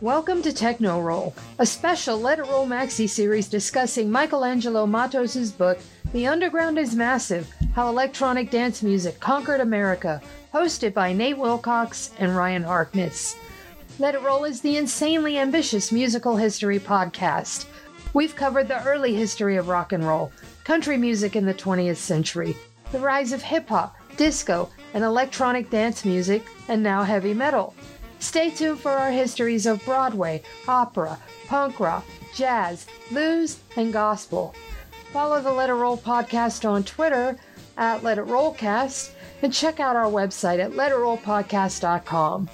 Welcome to Techno Roll, a special Let It Roll maxi series discussing Michelangelo Matos' book, The Underground is Massive, How Electronic Dance Music Conquered America, hosted by Nate Wilcox and Ryan Harkness. Let It Roll is the insanely ambitious musical history podcast. We've covered the early history of rock and roll, country music in the 20th century, the rise of hip-hop, disco, and electronic dance music, and now heavy metal. Stay tuned for our histories of Broadway, opera, punk rock, jazz, blues, and gospel. Follow the Let It Roll podcast on Twitter at Let It Rollcast and check out our website at letitrollpodcast.com.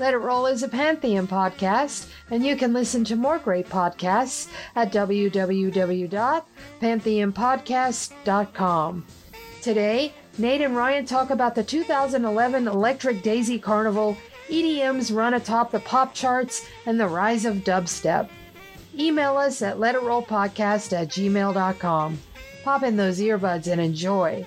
Let It Roll is a Pantheon podcast, and you can listen to more great podcasts at www.pantheonpodcast.com. Today, Nate and Ryan talk about the 2011 Electric Daisy Carnival, EDM's run atop the pop charts, and the rise of dubstep. Email us at letitrollpodcast@gmail.com. Pop in those earbuds and enjoy.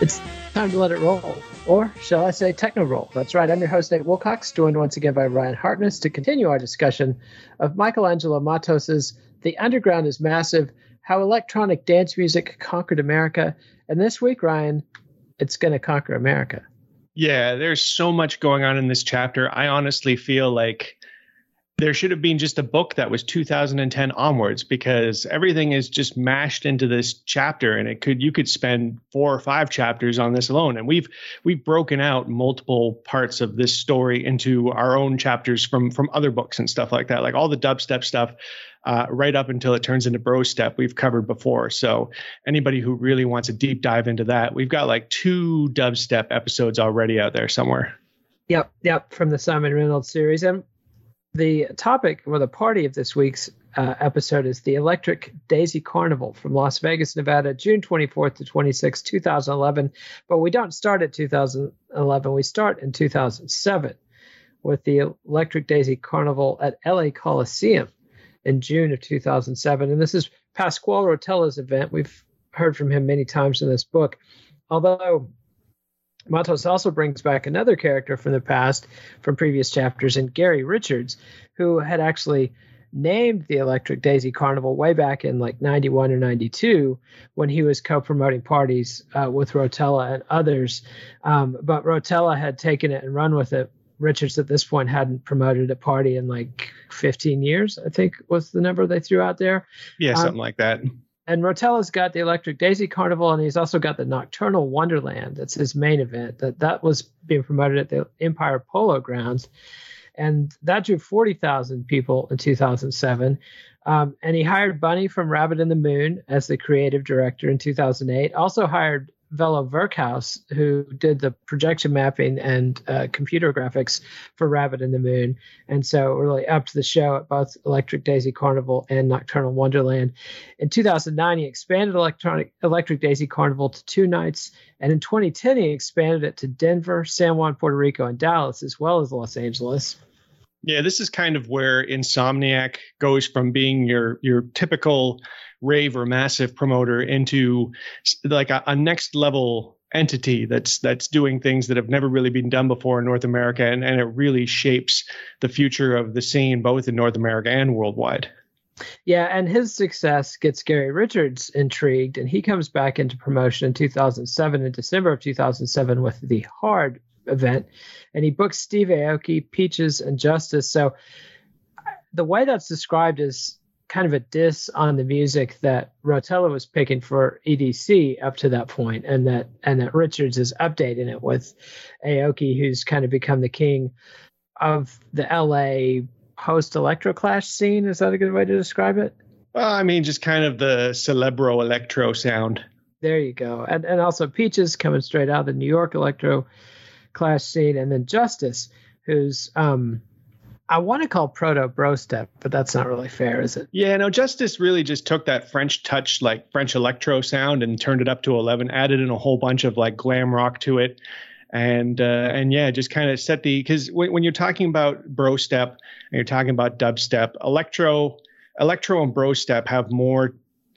It's time to let it roll. Or shall I say techno roll? That's right. I'm your host, Nate Wilcox, joined once again by Ryan Hartness to continue our discussion of Michelangelo Matos's The Underground is Massive, How Electronic Dance Music Conquered America. And this week, Ryan, it's going to conquer America. Yeah, there's so much going on in this chapter. I honestly feel like there should have been just a book that was 2010 onwards, because everything is just mashed into this chapter, and you could spend 4 or 5 chapters on this alone. And we've broken out multiple parts of this story into our own chapters from other books and stuff like that, like all the dubstep stuff. Right up until it turns into bro step, we've covered before. So anybody who really wants a deep dive into that, we've got like 2 dubstep episodes already out there somewhere. Yep. From the Simon Reynolds series. And the topic, or the party of this week's episode, is the Electric Daisy Carnival from Las Vegas, Nevada, June 24th to 26th, 2011. But we don't start at 2011. We start in 2007 with the Electric Daisy Carnival at LA Coliseum in June of 2007. And this is Pasquale Rotella's event. We've heard from him many times in this book, although Matos also brings back another character from the past, from previous chapters, and Gary Richards, who had actually named the Electric Daisy Carnival way back in like 91 or 92 when he was co-promoting parties with Rotella and others. But Rotella had taken it and run with it. Richards at this point hadn't promoted a party in like 15 years, I think was the number they threw out there. Yeah, something like that. And Rotella's got the Electric Daisy Carnival, and he's also got the Nocturnal Wonderland. That's his main event. That was being promoted at the Empire Polo Grounds. And that drew 40,000 people in 2007. And he hired Bunny from Rabbit in the Moon as the creative director in 2008. Also hired Vello Virkhaus, who did the projection mapping and computer graphics for Rabbit in the Moon. And so really upped the show at both Electric Daisy Carnival and Nocturnal Wonderland. In 2009, he expanded Electric Daisy Carnival to 2 nights. And in 2010, he expanded it to Denver, San Juan, Puerto Rico, and Dallas, as well as Los Angeles. Yeah, this is kind of where Insomniac goes from being your typical rave or massive promoter into like a next level entity that's doing things that have never really been done before in North America. And it really shapes the future of the scene, both in North America and worldwide. Yeah, and his success gets Gary Richards intrigued, and he comes back into promotion in 2007, in December of 2007, with the Hard event, and he books Steve Aoki, Peaches, and Justice. So the way that's described is kind of a diss on the music that Rotella was picking for EDC up to that point, and that Richards is updating it with Aoki, who's kind of become the king of the LA post electroclash scene. Is that a good way to describe it? Well, I mean, just kind of the celebro electro sound. There you go. And also Peaches coming straight out of the New York electroclash scene, and then Justice, who's I want to call proto bro step, but that's not really fair, is it? Yeah, no, Justice really just took that French touch, like French electro sound, and turned it up to 11, added in a whole bunch of like glam rock to it. And yeah, just kind of set the, because when you're talking about bro step and you're talking about dubstep, electro and bro step have more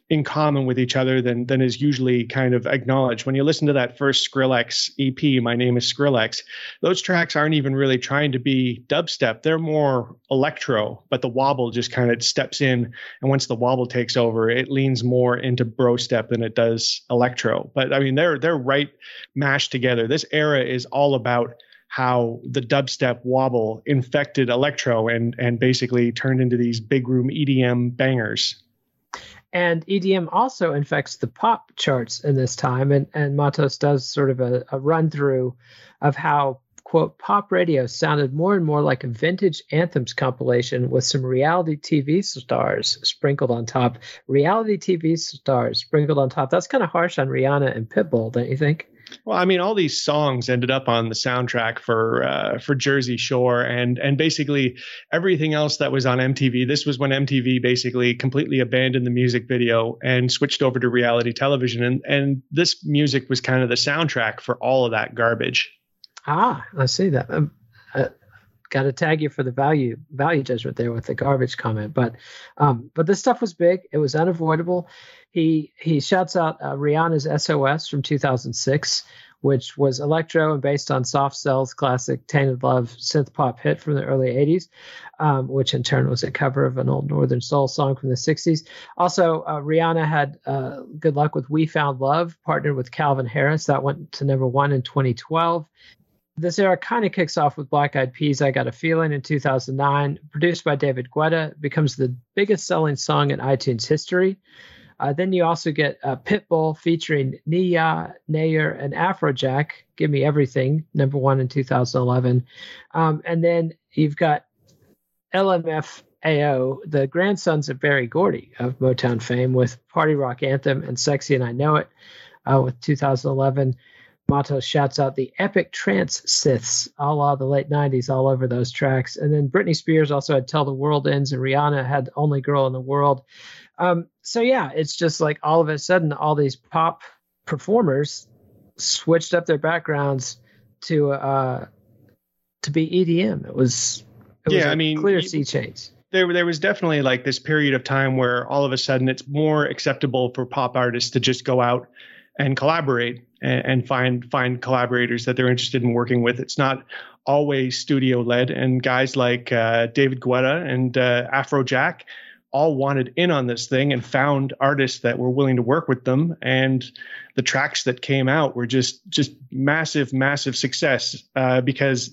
in common with each other than is usually kind of acknowledged. When you listen to that first Skrillex EP, My Name Is Skrillex, those tracks aren't even really trying to be dubstep. They're more electro, but the wobble just kind of steps in. And once the wobble takes over, it leans more into bro step than it does electro. But I mean, they're right mashed together. This era is all about how the dubstep wobble infected electro and basically turned into these big room EDM bangers. And EDM also infects the pop charts in this time. And Matos does sort of a run through of how, quote, pop radio sounded more and more like a vintage anthems compilation with some reality TV stars sprinkled on top. Reality TV stars sprinkled on top. That's kind of harsh on Rihanna and Pitbull, don't you think? Well, I mean, all these songs ended up on the soundtrack for Jersey Shore and basically everything else that was on MTV. This was when MTV basically completely abandoned the music video and switched over to reality television. And this music was kind of the soundtrack for all of that garbage. Ah, I see that. Got to tag you for the value judgment there with the garbage comment, but this stuff was big. It was unavoidable. He shouts out Rihanna's SOS from 2006, which was electro and based on Soft Cell's classic "Tainted Love" synth pop hit from the early 80s, which in turn was a cover of an old Northern Soul song from the 60s. Also, Rihanna had good luck with "We Found Love," partnered with Calvin Harris. That went to number one in 2012. This era kind of kicks off with Black Eyed Peas' I Got a Feeling in 2009, produced by David Guetta, becomes the biggest selling song in iTunes history. Then you also get Pitbull featuring Nia, Nayer, and Afrojack, Give Me Everything, number one in 2011. And then you've got LMFAO, the grandsons of Berry Gordy of Motown fame, with Party Rock Anthem and Sexy and I Know It with 2011. Matos shouts out the epic trance synths, a la the late 90s, all over those tracks. And then Britney Spears also had Till the World Ends, and Rihanna had Only Girl in the World. So yeah, it's just like all of a sudden, all these pop performers switched up their backgrounds to be EDM. It was a clear sea change. There was definitely like this period of time where all of a sudden it's more acceptable for pop artists to just go out and collaborate and find collaborators that they're interested in working with. It's not always studio led, and guys like David Guetta and Afrojack all wanted in on this thing and found artists that were willing to work with them. And the tracks that came out were just massive success because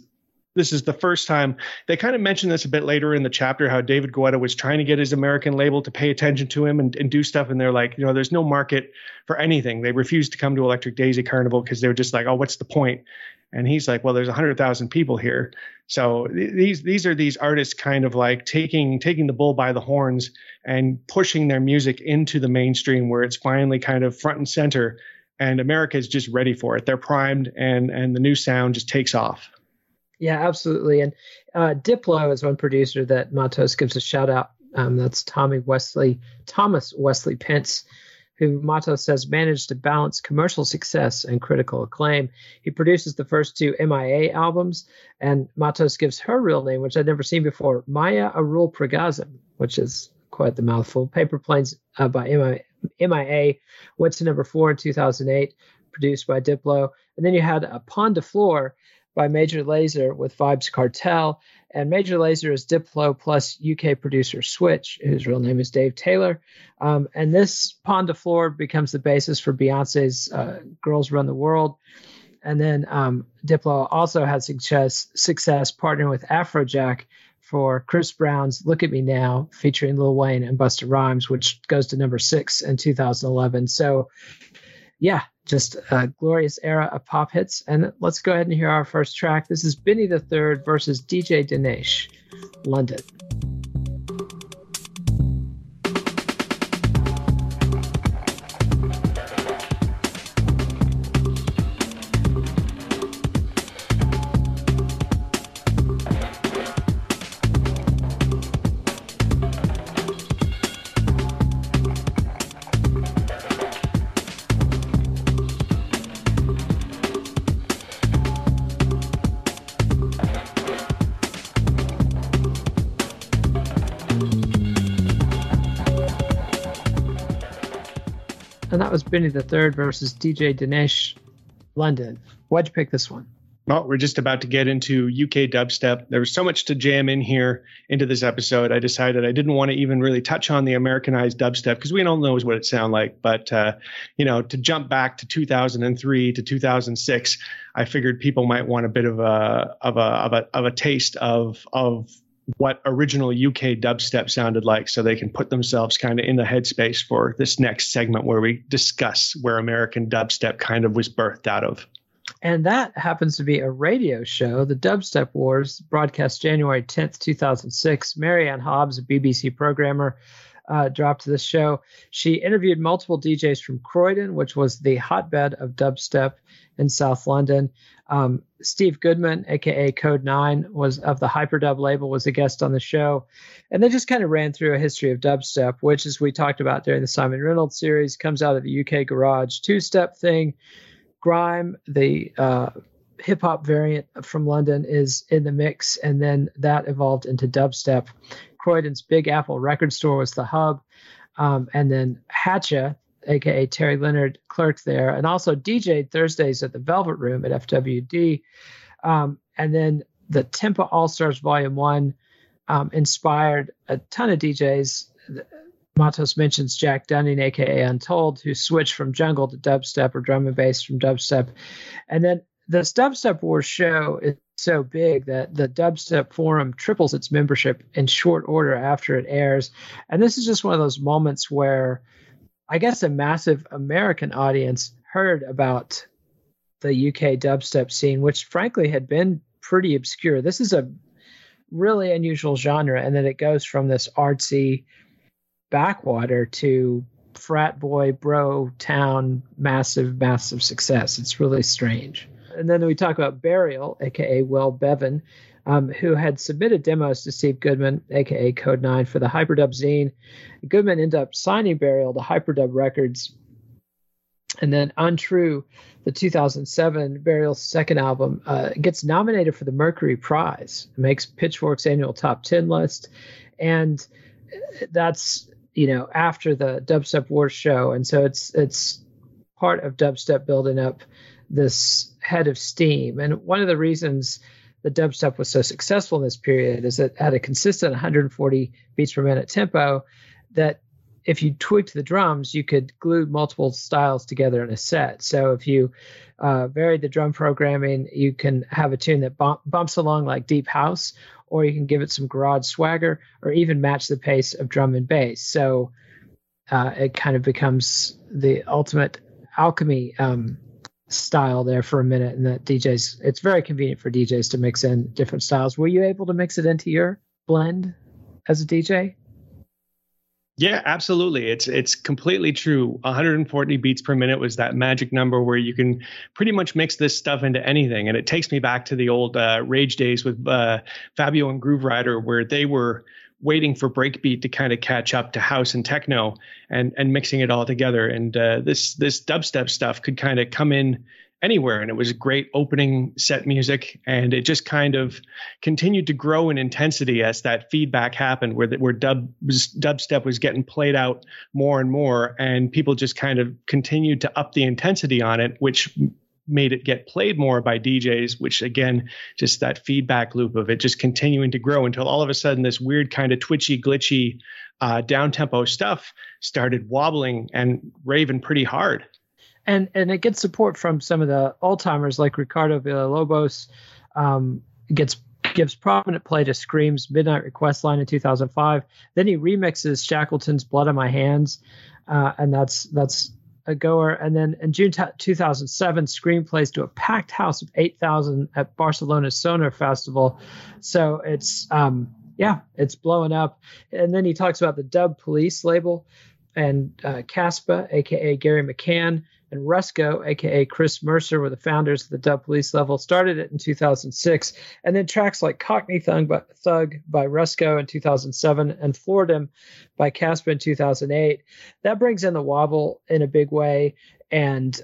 this is the first time they kind of mentioned this a bit later in the chapter, how David Guetta was trying to get his American label to pay attention to him and do stuff. And they're like, you know, there's no market for anything. They refused to come to Electric Daisy Carnival because they were just like, oh, what's the point? And he's like, well, there's 100,000 people here. So these are these artists kind of like taking the bull by the horns and pushing their music into the mainstream where it's finally kind of front and center, and America is just ready for it. They're primed and the new sound just takes off. Yeah, absolutely. And Diplo is one producer that Matos gives a shout out. That's Thomas Wesley Pence, who Matos says managed to balance commercial success and critical acclaim. He produces the first two MIA albums, and Matos gives her real name, which I'd never seen before, Maya Arul Pragazim, which is quite the mouthful. Paper Planes by MIA went to number 4 in 2008. produced by Diplo. And then you had Upon the Floor by Major Lazer with Vybz Kartel. And Major Lazer is Diplo plus UK producer Switch, whose real name is Dave Taylor. And this Upon the Floor becomes the basis for Beyonce's Girls Run the World. And then Diplo also had success partnering with Afrojack for Chris Brown's Look at Me Now, featuring Lil Wayne and Busta Rhymes, which goes to number 6 in 2011. So, yeah, just a glorious era of pop hits. And let's go ahead and hear our first track. This is Benny the Third versus DJ Dinesh, London. And that was Benny the Third versus DJ Dinesh, London. Why'd you pick this one? Well, we're just about to get into UK dubstep. There was so much to jam in here into this episode. I decided I didn't want to even really touch on the Americanized dubstep because we all know what it sounds like. But, to jump back to 2003 to 2006, I figured people might want a bit of a taste of what original UK dubstep sounded like, so they can put themselves kind of in the headspace for this next segment where we discuss where American dubstep kind of was birthed out of. And that happens to be a radio show, The Dubstep Wars, broadcast January 10th, 2006. Marianne Hobbs, a BBC programmer, dropped this show. She interviewed multiple DJs from Croydon, which was the hotbed of dubstep in South London. Steve Goodman, aka Kode9, was of the Hyperdub label, was a guest on the show, and they just kind of ran through a history of dubstep, which, as we talked about during the Simon Reynolds series, comes out of the UK garage two-step thing. Grime, the hip-hop variant from London, is in the mix, and then that evolved into dubstep. Croydon's Big Apple record store was the hub, and then Hatcha, a.k.a. Terry Leonard, clerked there and also DJ'd Thursdays at the Velvet Room at FWD. And then the Tempa All-Stars Volume 1 inspired a ton of DJs. Matos mentions Jack Dunning, a.k.a. Untold, who switched from jungle to dubstep, or drum and bass from dubstep. And then this Dubstep Wars show is so big that the Dubstep Forum triples its membership in short order after it airs. And this is just one of those moments where I guess a massive American audience heard about the UK dubstep scene, which frankly had been pretty obscure. This is a really unusual genre, and then it goes from this artsy backwater to frat boy, bro town, massive, massive success. It's really strange. And then we talk about Burial, a.k.a. Will Bevan, who had submitted demos to Steve Goodman, a.k.a. Kode9, for the Hyperdub zine. Goodman ended up signing Burial to Hyperdub Records. And then Untrue, the 2007 Burial's second album, gets nominated for the Mercury Prize. It makes Pitchfork's annual top 10 list. And that's, after the Dubstep Wars show. And so it's part of dubstep building up this head of steam. And one of the reasons the dubstep was so successful in this period is it had a consistent 140 beats per minute tempo that if you tweaked the drums, you could glue multiple styles together in a set. So if you varied the drum programming, you can have a tune that bumps along like deep house, or you can give it some garage swagger, or even match the pace of drum and bass. So it kind of becomes the ultimate alchemy style there for a minute, and that DJs, it's very convenient for DJs to mix in different styles. Were you able to mix it into your blend as a DJ? Yeah, absolutely. It's completely true. 140 beats per minute was that magic number where you can pretty much mix this stuff into anything. And it takes me back to the old rage days with Fabio and Groove Rider, where they were waiting for breakbeat to kind of catch up to house and techno, and mixing it all together. And this dubstep stuff could kind of come in anywhere. And it was great opening set music. And it just kind of continued to grow in intensity as that feedback happened, where dubstep was getting played out more and more. And people just kind of continued to up the intensity on it, which made it get played more by DJs, which again, just that feedback loop of it just continuing to grow until all of a sudden this weird kind of twitchy, glitchy, down-tempo stuff started wobbling and raving pretty hard. And it gets support from some of the old-timers like Ricardo Villalobos. Gives prominent play to Skream's Midnight Request line in 2005. Then he remixes Shackleton's Blood on My Hands, and that's a goer. And then in June 2007, Skream plays to a packed house of 8,000 at Barcelona's Sonar Festival. So it's blowing up. And then he talks about the Dub Police label and Caspa, a.k.a. Gary McCann, and Rusko, a.k.a. Chris Mercer, were the founders of the Dub Police level, started it in 2006. And then tracks like Cockney Thug by Rusko in 2007 and Flooredom by Caspa in 2008. That brings in the wobble in a big way, and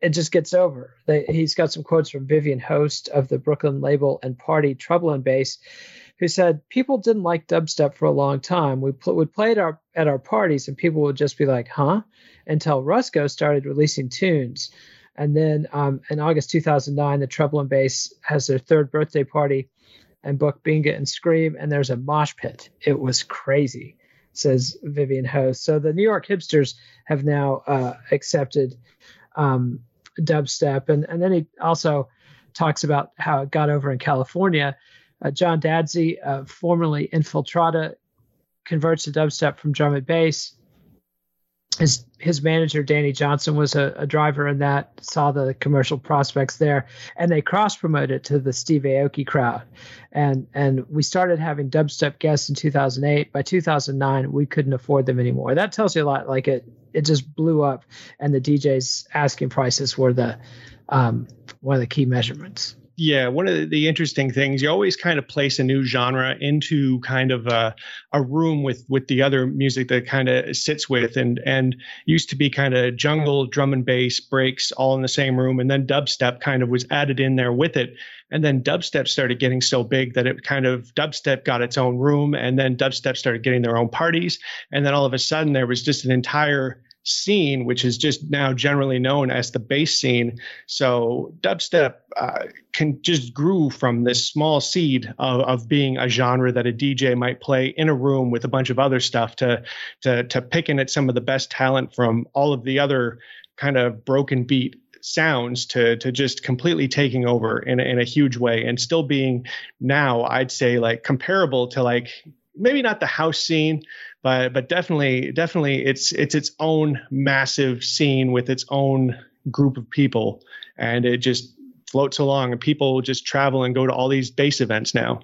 it just gets over. He's got some quotes from Vivian Host of the Brooklyn label and party Trouble and Bass, who said, people didn't like dubstep for a long time. We would play it at our parties and people would just be like, huh? Until Rusko started releasing tunes. And then in August 2009, the Trouble and Bass has their third birthday party and booked Benga and Skream, and there's a mosh pit. It was crazy, says Vivian Host. So the New York hipsters have now accepted dubstep. And then he also talks about how it got over in California. John Dadsey, formerly Infiltrata, converts to dubstep from drum and bass. His manager, Danny Johnson, was a driver in that, saw the commercial prospects there, and they cross-promoted to the Steve Aoki crowd. And we started having dubstep guests in 2008. By 2009, we couldn't afford them anymore. That tells you a lot. Like it just blew up, and the DJs' asking prices were the one of the key measurements. Yeah, one of the interesting things, you always kind of place a new genre into kind of a room with the other music that kind of sits with, and used to be kind of jungle, drum and bass, breaks all in the same room, and then dubstep kind of was added in there with it. And then dubstep started getting so big that it kind of, dubstep got its own room, and then dubstep started getting their own parties. And then all of a sudden there was just an entire scene, which is just now generally known as the bass scene. So dubstep can just grew from this small seed of being a genre that a DJ might play in a room with a bunch of other stuff to picking at some of the best talent from all of the other kind of broken beat sounds to just completely taking over in a huge way, and still being now, I'd say, like comparable to like maybe not the house scene, but definitely it's its own massive scene with its own group of people, and it just floats along, and people just travel and go to all these bass events now.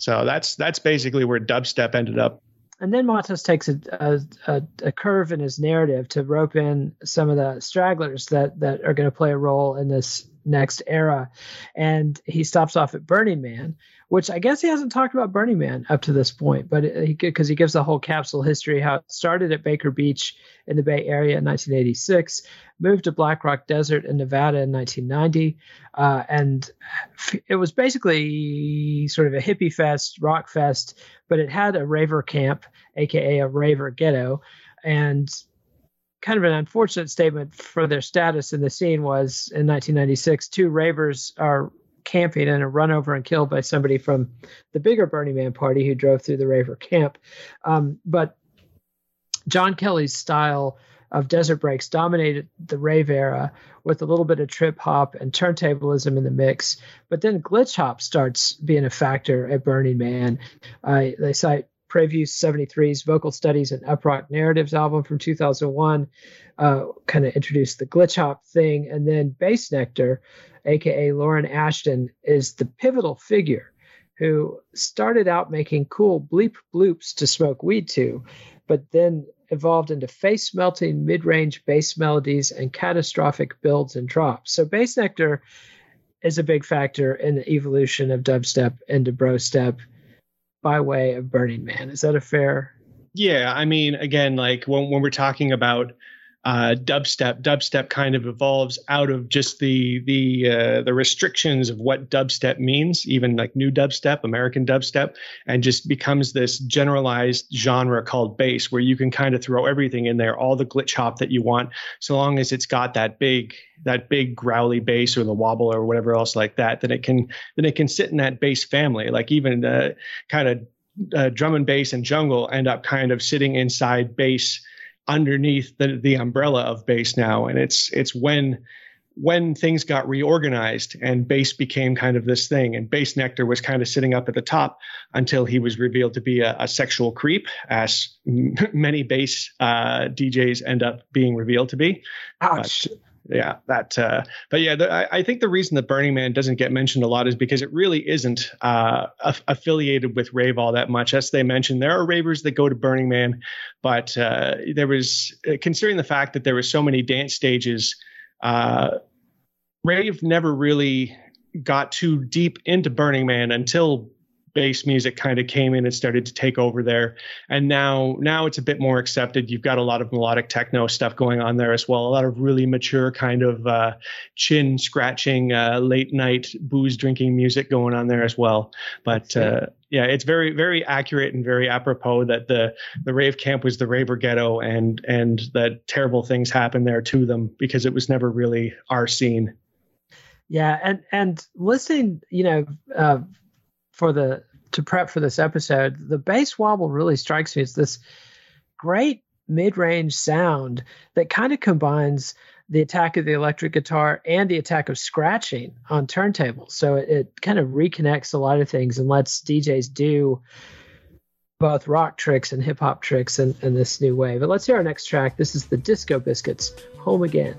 So that's basically where dubstep ended up. And then Matos takes a curve in his narrative to rope in some of the stragglers that are going to play a role in this next era. And he stops off at Burning Man, which I guess he hasn't talked about Burning Man up to this point, but because he gives the whole capsule history, how it started at Baker Beach in the Bay Area in 1986, moved to Black Rock Desert in Nevada in 1990. And it was basically sort of a hippie fest, rock fest, but it had a raver camp, AKA a raver ghetto. And kind of an unfortunate statement for their status in the scene was in 1996, two ravers are camping and are run over and killed by somebody from the bigger Burning Man party who drove through the raver camp. But John Kelly's style of desert breaks dominated the rave era with a little bit of trip hop and turntablism in the mix. But then glitch hop starts being a factor at Burning Man. They cite Preview 73's Vocal Studies and Uprock Narratives album from 2001 kind of introduced the glitch hop thing. And then Bass Nectar, a.k.a. Lauren Ashton, is the pivotal figure who started out making cool bleep bloops to smoke weed to, but then evolved into face-melting mid-range bass melodies and catastrophic builds and drops. So Bass Nectar is a big factor in the evolution of dubstep into brostep by way of Burning Man. Is that a fair? Yeah. I mean, again, like when we're talking about dubstep. Dubstep kind of evolves out of just the restrictions of what dubstep means, even like new dubstep, American dubstep, and just becomes this generalized genre called bass, where you can kind of throw everything in there, all the glitch hop that you want, so long as it's got that big growly bass or the wobble or whatever else like that. Then it can sit in that bass family. Like even kind of drum and bass and jungle end up kind of sitting inside bass, underneath the umbrella of bass now. And it's when things got reorganized and bass became kind of this thing, and Bass Nectar was kind of sitting up at the top until he was revealed to be a sexual creep, as many bass DJs end up being revealed to be. Ouch. I think the reason that Burning Man doesn't get mentioned a lot is because it really isn't affiliated with rave all that much. As they mentioned, there are ravers that go to Burning Man, but there was, considering the fact that there were so many dance stages, rave never really got too deep into Burning Man until bass music kind of came in and started to take over there. And now it's a bit more accepted. You've got a lot of melodic techno stuff going on there as well. A lot of really mature kind of chin scratching, late night booze drinking music going on there as well. But yeah, it's very, very accurate and very apropos that the rave camp was the raver ghetto, and that terrible things happened there to them because it was never really our scene. Yeah. And listening, to prep for this episode, the bass wobble really strikes me as this great mid-range sound that kind of combines the attack of the electric guitar and the attack of scratching on turntables. So it kind of reconnects a lot of things and lets DJs do both rock tricks and hip-hop tricks in this new way. But let's hear our next track. This is the Disco Biscuits, Home Again.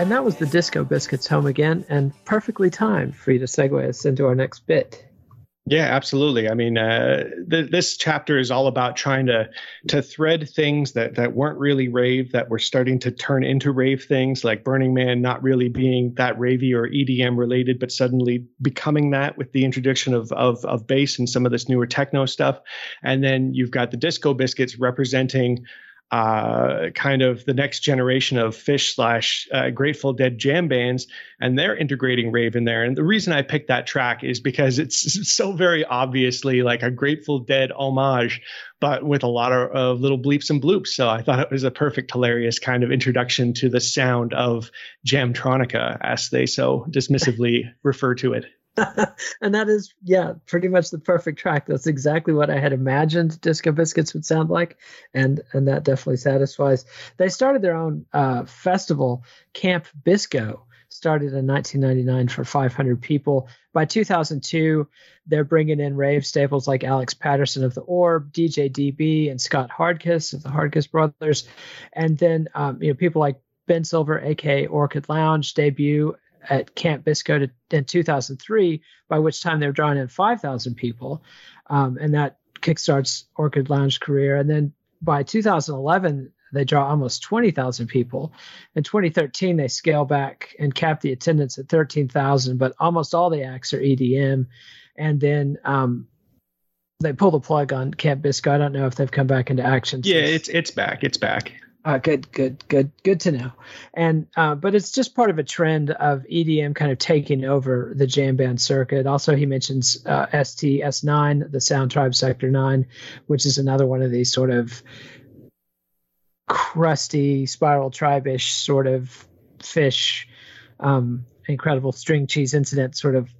And that was the Disco Biscuits, Home Again, and perfectly timed for you to segue us into our next bit. Yeah, absolutely. I mean, this chapter is all about trying to thread things that weren't really rave, that were starting to turn into rave things, like Burning Man not really being that ravey or EDM related, but suddenly becoming that with the introduction of bass and some of this newer techno stuff. And then you've got the Disco Biscuits representing kind of the next generation of Phish / Grateful Dead jam bands, and they're integrating rave in there. And the reason I picked that track is because it's so very obviously like a Grateful Dead homage, but with a lot of little bleeps and bloops. So I thought it was a perfect, hilarious kind of introduction to the sound of Jamtronica, as they so dismissively refer to it. And that is, yeah, pretty much the perfect track. That's exactly what I had imagined Disco Biscuits would sound like, and that definitely satisfies. They started their own festival, Camp Bisco, started in 1999 for 500 people. By 2002, they're bringing in rave staples like Alex Patterson of The Orb, DJ DB, and Scott Hardkiss of the Hardkiss Brothers. And then people like Ben Silver, a.k.a. Orchid Lounge, debut at Camp Bisco in 2003, by which time they're drawing in 5,000 people. And that kickstarts Orchid Lounge's career. And then by 2011, they draw almost 20,000 people. In 2013, they scale back and cap the attendance at 13,000, but almost all the acts are EDM. And then, they pull the plug on Camp Bisco. I don't know if they've come back into action. Yeah, it's back. It's back. Good to know. And but it's just part of a trend of EDM kind of taking over the jam band circuit. Also, he mentions STS9, the Sound Tribe Sector 9, which is another one of these sort of crusty, spiral tribe-ish sort of Phish, incredible string cheese incident sort of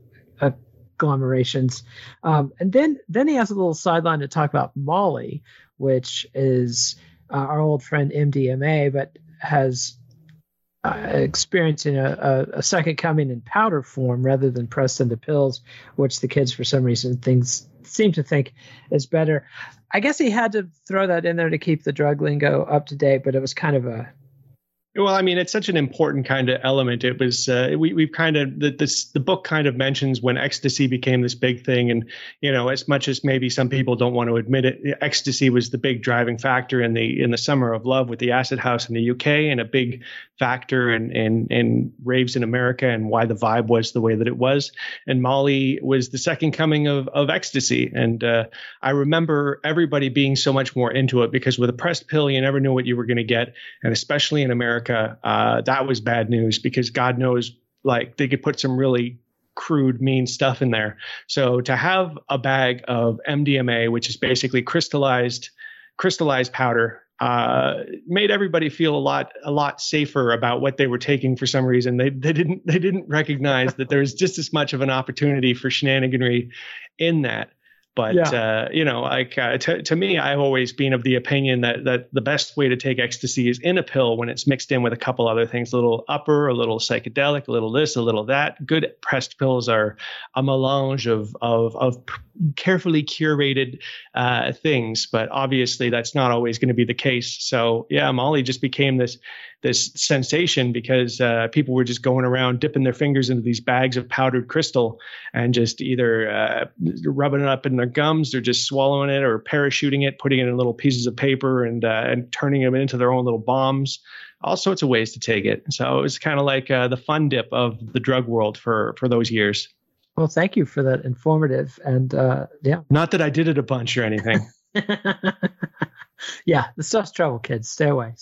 agglomerations. And then he has a little sideline to talk about Molly, which is our old friend MDMA, but has experiencing a second coming in powder form rather than pressed into pills, which the kids for some reason thinks seem to think is better. I guess he had to throw that in there to keep the drug lingo up to date, but it was kind of a... Well, I mean, it's such an important kind of element. It was we've kind of the book kind of mentions when ecstasy became this big thing. And, you know, as much as maybe some people don't want to admit it, ecstasy was the big driving factor in the Summer of Love with the Acid House in the UK, and a big factor in raves in America and why the vibe was the way that it was. And Molly was the second coming of ecstasy. And I remember everybody being so much more into it, because with a pressed pill, you never knew what you were going to get. And especially in America, that was bad news, because God knows, like, they could put some really crude, mean stuff in there. So to have a bag of MDMA, which is basically crystallized powder, made everybody feel a lot safer about what they were taking. For some reason, they didn't recognize that there was just as much of an opportunity for shenaniganry in that. But, yeah. You know, like to me, I've always been of the opinion that the best way to take ecstasy is in a pill, when it's mixed in with a couple other things, a little upper, a little psychedelic, a little this, a little that. Good pressed pills are a melange of carefully curated things. But obviously, that's not always going to be the case. So, yeah, Molly just became this sensation because people were just going around dipping their fingers into these bags of powdered crystal and just either rubbing it up in their gums or just swallowing it or parachuting it, putting it in little pieces of paper and turning them into their own little bombs. All sorts of ways to take it. So it was kind of like the fun dip of the drug world for those years. Well, thank you for that informative and yeah. Not that I did it a bunch or anything. Yeah, the stuff's trouble, kids. Stay away.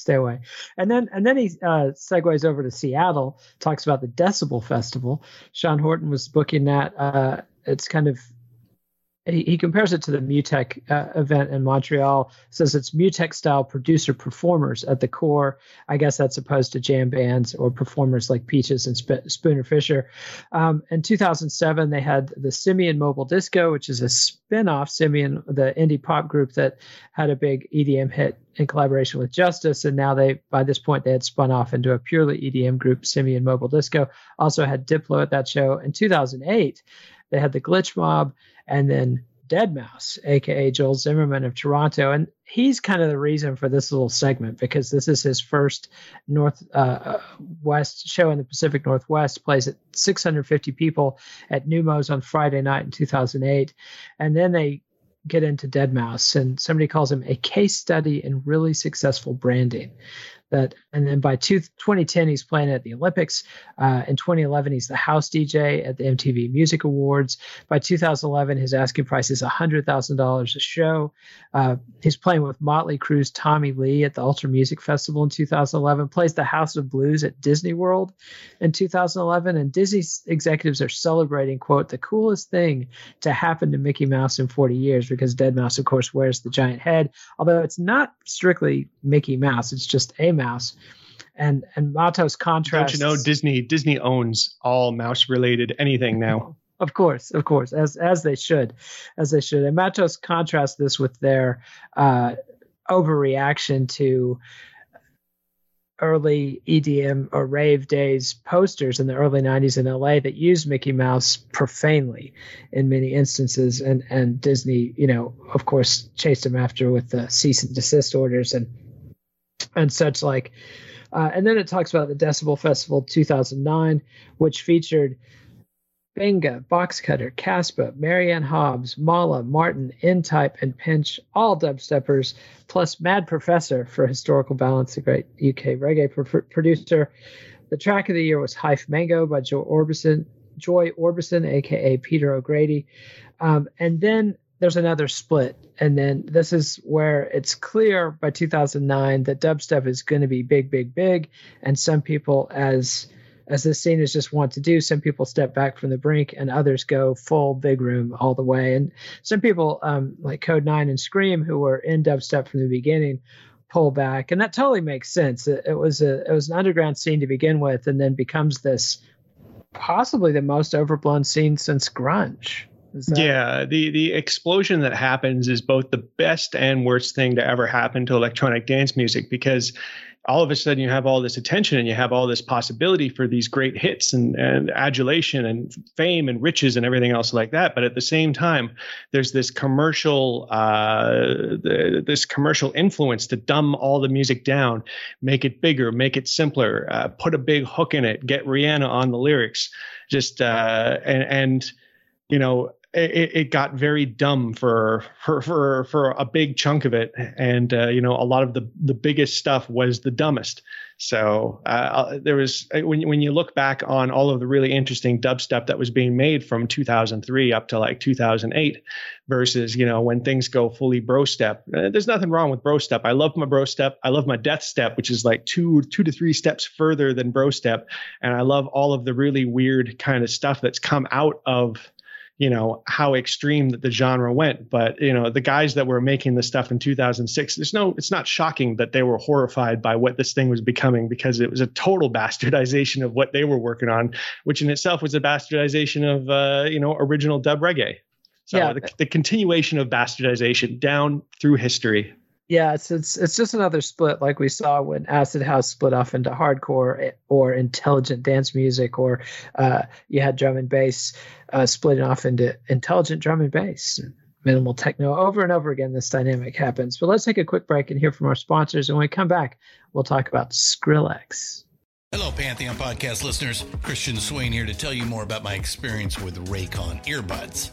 And then he segues over to Seattle, talks about the Decibel Festival. Sean Horton was booking that. It's kind of, he compares it to the Mutech event in Montreal, says it's Mutech style producer performers at the core. I guess that's opposed to jam bands or performers like Peaches and Spooner Fisher. In 2007, they had the Simian Mobile Disco, which is a spin-off, Simian, the indie pop group that had a big EDM hit in collaboration with Justice. And now by this point, they had spun off into a purely EDM group, Simian Mobile Disco. Also had Diplo at that show. In 2008, they had the Glitch Mob and then Deadmau5, a.k.a. Joel Zimmerman of Toronto. And he's kind of the reason for this little segment, because this is his first Northwest show in the Pacific Northwest, plays at 650 people at Numo's on Friday night in 2008. And then they get into Deadmau5, and somebody calls him a case study in really successful branding. And then by 2010, he's playing at the Olympics. In 2011, he's the house DJ at the MTV Music Awards. By 2011, his asking price is $100,000 a show. He's playing with Motley Crue's Tommy Lee at the Ultra Music Festival in 2011, plays the House of Blues at Disney World in 2011. And Disney executives are celebrating, quote, the coolest thing to happen to Mickey Mouse in 40 years, because Deadmau5, of course, wears the giant head, although it's not strictly Mickey Mouse. It's just a mouse. And Matos contrasts. Don't you know Disney owns all mouse related anything now? Of course, as they should. And Matos contrasts this with their overreaction to early EDM or rave days posters in the early 90s in LA that used Mickey Mouse profanely in many instances, and Disney, you know, of course, chased him after with the cease and desist orders and such like. And then it talks about the Decibel Festival 2009, which featured Benga, Box Cutter, Caspa, Marianne Hobbs, Mala, Martin, N-Type, and Pinch, all dubsteppers, plus Mad Professor for historical balance, the great UK reggae producer. The track of the year was Hyph Mango by Joy Orbison, a.k.a. Peter O'Grady. And then there's another split. And then this is where it's clear by 2009 that dubstep is going to be big, big, big. And some people, as the scene is just want to do, some people step back from the brink and others go full big room all the way. And some people like Kode9 and Skream, who were in dubstep from the beginning, pull back. And that totally makes sense. It was an underground scene to begin with, and then becomes this possibly the most overblown scene since grunge. Yeah, the explosion that happens is both the best and worst thing to ever happen to electronic dance music, because all of a sudden you have all this attention and you have all this possibility for these great hits and adulation and fame and riches and everything else like that. But at the same time, there's this commercial influence to dumb all the music down, make it bigger, make it simpler, put a big hook in it, get Rihanna on the lyrics, just, and you know, it got very dumb for a big chunk of it, and you know, a lot of the biggest stuff was the dumbest. So there was, when you look back on all of the really interesting dubstep that was being made from 2003 up to like 2008, versus, you know, when things go fully bro step. There's nothing wrong with bro step. I love my bro step. I love my death step, which is like two to three steps further than bro step, and I love all of the really weird kind of stuff that's come out of, you know, how extreme that the genre went. But, you know, the guys that were making this stuff in 2006, it's not shocking that they were horrified by what this thing was becoming, because it was a total bastardization of what they were working on, which in itself was a bastardization of, you know, original dub reggae. So yeah, the continuation of bastardization down through history. Yeah, it's just another split, like we saw when acid house split off into hardcore or intelligent dance music, or you had drum and bass splitting off into intelligent drum and bass, minimal techno. Over and over again, this dynamic happens. But let's take a quick break and hear from our sponsors. And when we come back, we'll talk about Skrillex. Hello, Pantheon podcast listeners. Christian Swain here to tell you more about my experience with Raycon earbuds.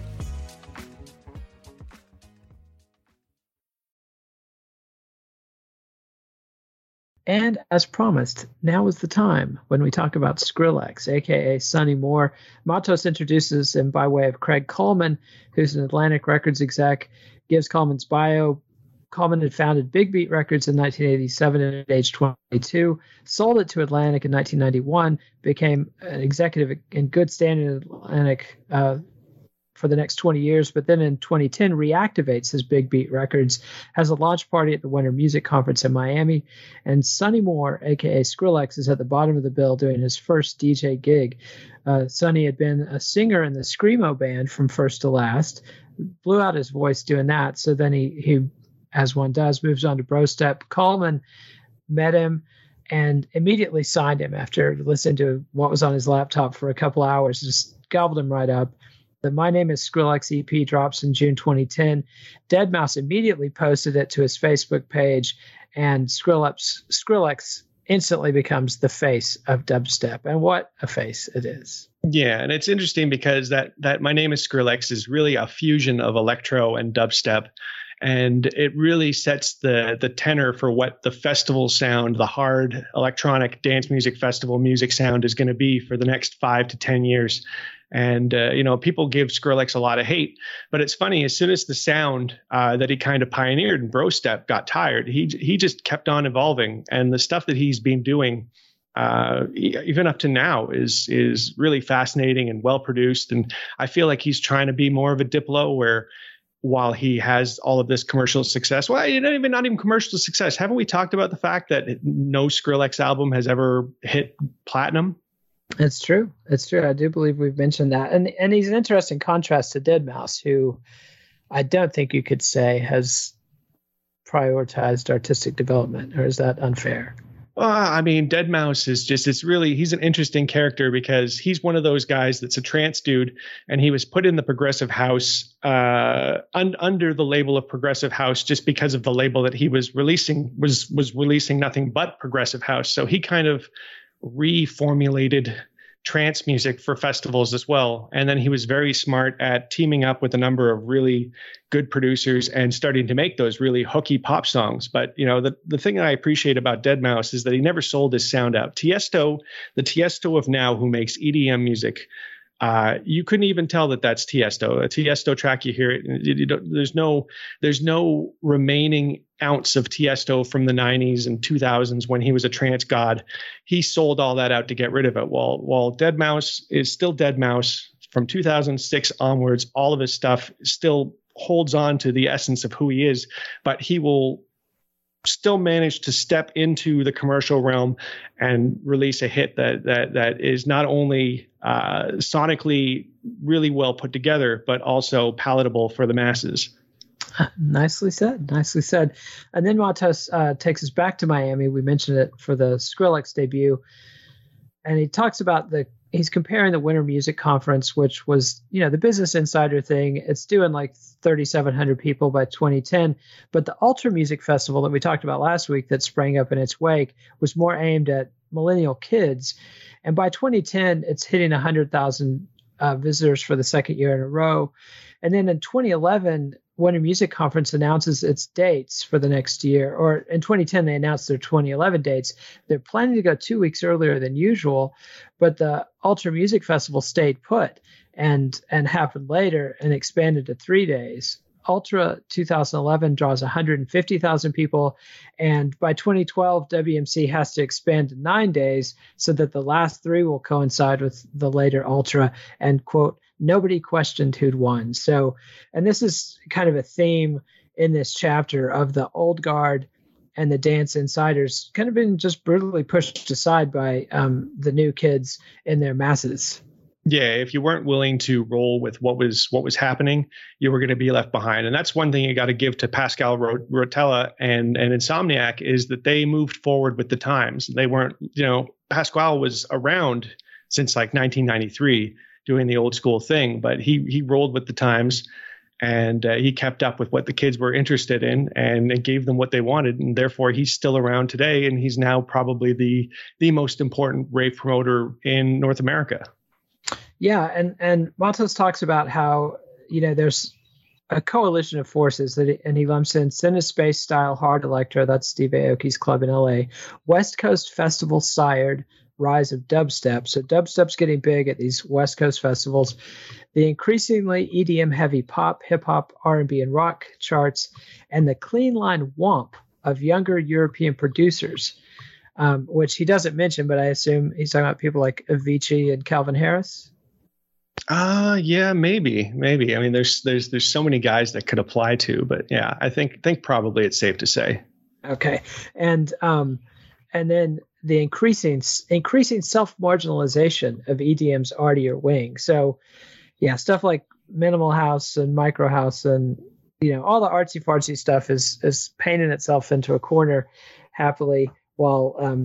And as promised, now is the time when we talk about Skrillex, a.k.a. Sonny Moore. Matos introduces him by way of Craig Coleman, who's an Atlantic Records exec, gives Coleman's bio. Coleman had founded Big Beat Records in 1987 at age 22, sold it to Atlantic in 1991, became an executive in good standing at Atlantic for the next 20 years, but then in 2010 reactivates his Big Beat Records, has a launch party at the Winter Music Conference in Miami, and Sonny Moore, a.k.a. Skrillex, is at the bottom of the bill doing his first DJ gig. Sonny had been a singer in the Screamo band from first to last, blew out his voice doing that, so then he as one does, moves on to Brostep. Coleman met him and immediately signed him after listening to what was on his laptop for a couple hours, just gobbled him right up. The My Name is Skrillex EP drops in June 2010. Deadmau5 immediately posted it to his Facebook page, and Skrillex instantly becomes the face of dubstep. And what a face it is. Yeah, and it's interesting because that My Name is Skrillex is really a fusion of electro and dubstep. And it really sets the tenor for what the festival sound, the hard electronic dance music festival music sound is going to be for the next 5 to 10 years. And, you know, people give Skrillex a lot of hate, but it's funny, as soon as the sound that he kind of pioneered in Brostep got tired, he just kept on evolving. And the stuff that he's been doing even up to now is really fascinating and well produced. And I feel like he's trying to be more of a Diplo, where while he has all of this commercial success, well, not even commercial success. Haven't we talked about the fact that no Skrillex album has ever hit platinum? It's true. I do believe we've mentioned that. And he's an interesting contrast to Deadmau5, who I don't think you could say has prioritized artistic development, or is that unfair? I mean, Deadmau5 is he's an interesting character because he's one of those guys that's a trance dude, and he was put in the progressive house under the label of progressive house just because of the label that he was releasing was releasing nothing but progressive house. So he kind of reformulated trance music for festivals as well. And then he was very smart at teaming up with a number of really good producers and starting to make those really hooky pop songs. But, you know, the thing that I appreciate about Deadmau5 is that he never sold his sound out. Tiesto, the Tiesto of now who makes EDM music, you couldn't even tell that that's Tiesto. A Tiesto track you hear, there's no remaining ounce of Tiesto from the 90s and 2000s when he was a trance god. He sold all that out to get rid of it. While Deadmau5 is still Deadmau5 from 2006 onwards, all of his stuff still holds on to the essence of who he is, but he will still manage to step into the commercial realm and release a hit that is not only sonically really well put together, but also palatable for the masses. Nicely said. And then Matos takes us back to Miami. We mentioned it for the Skrillex debut. And he talks about he's comparing the Winter Music Conference, which was, you know, the Business Insider thing. It's doing like 3,700 people by 2010. But the Ultra Music Festival that we talked about last week that sprang up in its wake was more aimed at millennial kids. And by 2010, it's hitting 100,000 visitors for the second year in a row. And then in 2011, Winter Music Conference announces its dates for the next year, or in 2010, they announced their 2011 dates. They're planning to go 2 weeks earlier than usual, but the Ultra Music Festival stayed put and happened later and expanded to 3 days. Ultra 2011 draws 150,000 people, and by 2012, WMC has to expand to 9 days so that the last three will coincide with the later Ultra, and quote, nobody questioned who'd won. So, and this is kind of a theme in this chapter of the old guard and the dance insiders kind of been just brutally pushed aside by the new kids in their masses. Yeah, if you weren't willing to roll with what was happening, you were going to be left behind. And that's one thing you got to give to Pasquale Rotella and Insomniac is that they moved forward with the times. They weren't, you know, Pasquale was around since like 1993 doing the old school thing, but he rolled with the times and he kept up with what the kids were interested in, and it gave them what they wanted. And therefore he's still around today. And he's now probably the most important rave promoter in North America. Yeah, and Matos talks about how, you know, there's a coalition of forces and he lumps in Cinespace Style Hard Electro, that's Steve Aoki's club in LA, West Coast Festival sired rise of dubstep. So dubstep's getting big at these West Coast festivals, the increasingly EDM heavy pop, hip hop, R&B and rock charts, and the clean line womp of younger European producers. Which he doesn't mention, but I assume he's talking about people like Avicii and Calvin Harris. Yeah, maybe. I mean, there's so many guys that could apply to, but yeah, I think probably it's safe to say. Okay, and then the increasing self-marginalization of EDM's artier wing. So, yeah, stuff like minimal house and micro house and, you know, all the artsy fartsy stuff is painting itself into a corner, happily, while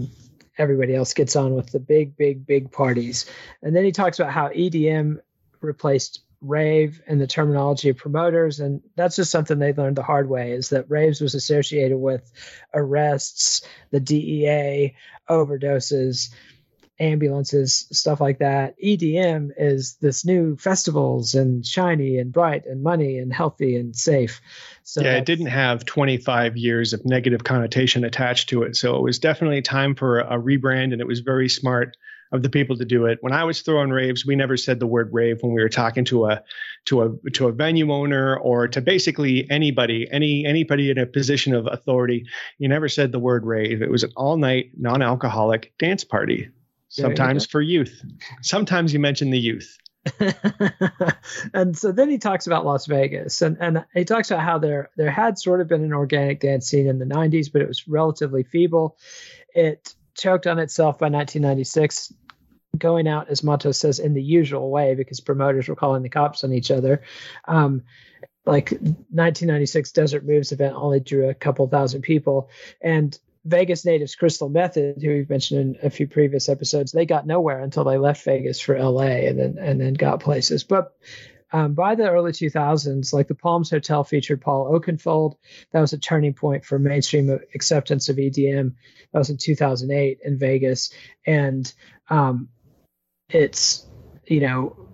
everybody else gets on with the big, big, big parties. And then he talks about how EDM replaced rave and the terminology of promoters. And that's just something they learned the hard way, is that raves was associated with arrests, the DEA, overdoses, ambulances, stuff like that. EDM is this new festivals and shiny and bright and money and healthy and safe. So yeah, it didn't have 25 years of negative connotation attached to it. So it was definitely time for a rebrand, and it was very smart of the people to do it. When I was throwing raves, we never said the word rave when we were talking to a venue owner or to basically anybody in a position of authority. You never said the word rave. It was an all-night, non-alcoholic dance party. Sometimes for youth. Sometimes you mention the youth. And so then he talks about Las Vegas, and he talks about how there had sort of been an organic dance scene in the 90s, but it was relatively feeble. It choked on itself by 1996, going out, as Matos says, in the usual way, because promoters were calling the cops on each other. Like 1996 Desert Moves event only drew a couple thousand people, and Vegas natives Crystal Method, who we've mentioned in a few previous episodes, they got nowhere until they left Vegas for LA and then got places. But by the early 2000s, like the Palms Hotel featured Paul Oakenfold. That was a turning point for mainstream acceptance of EDM. That was in 2008 in Vegas. And it's, you know,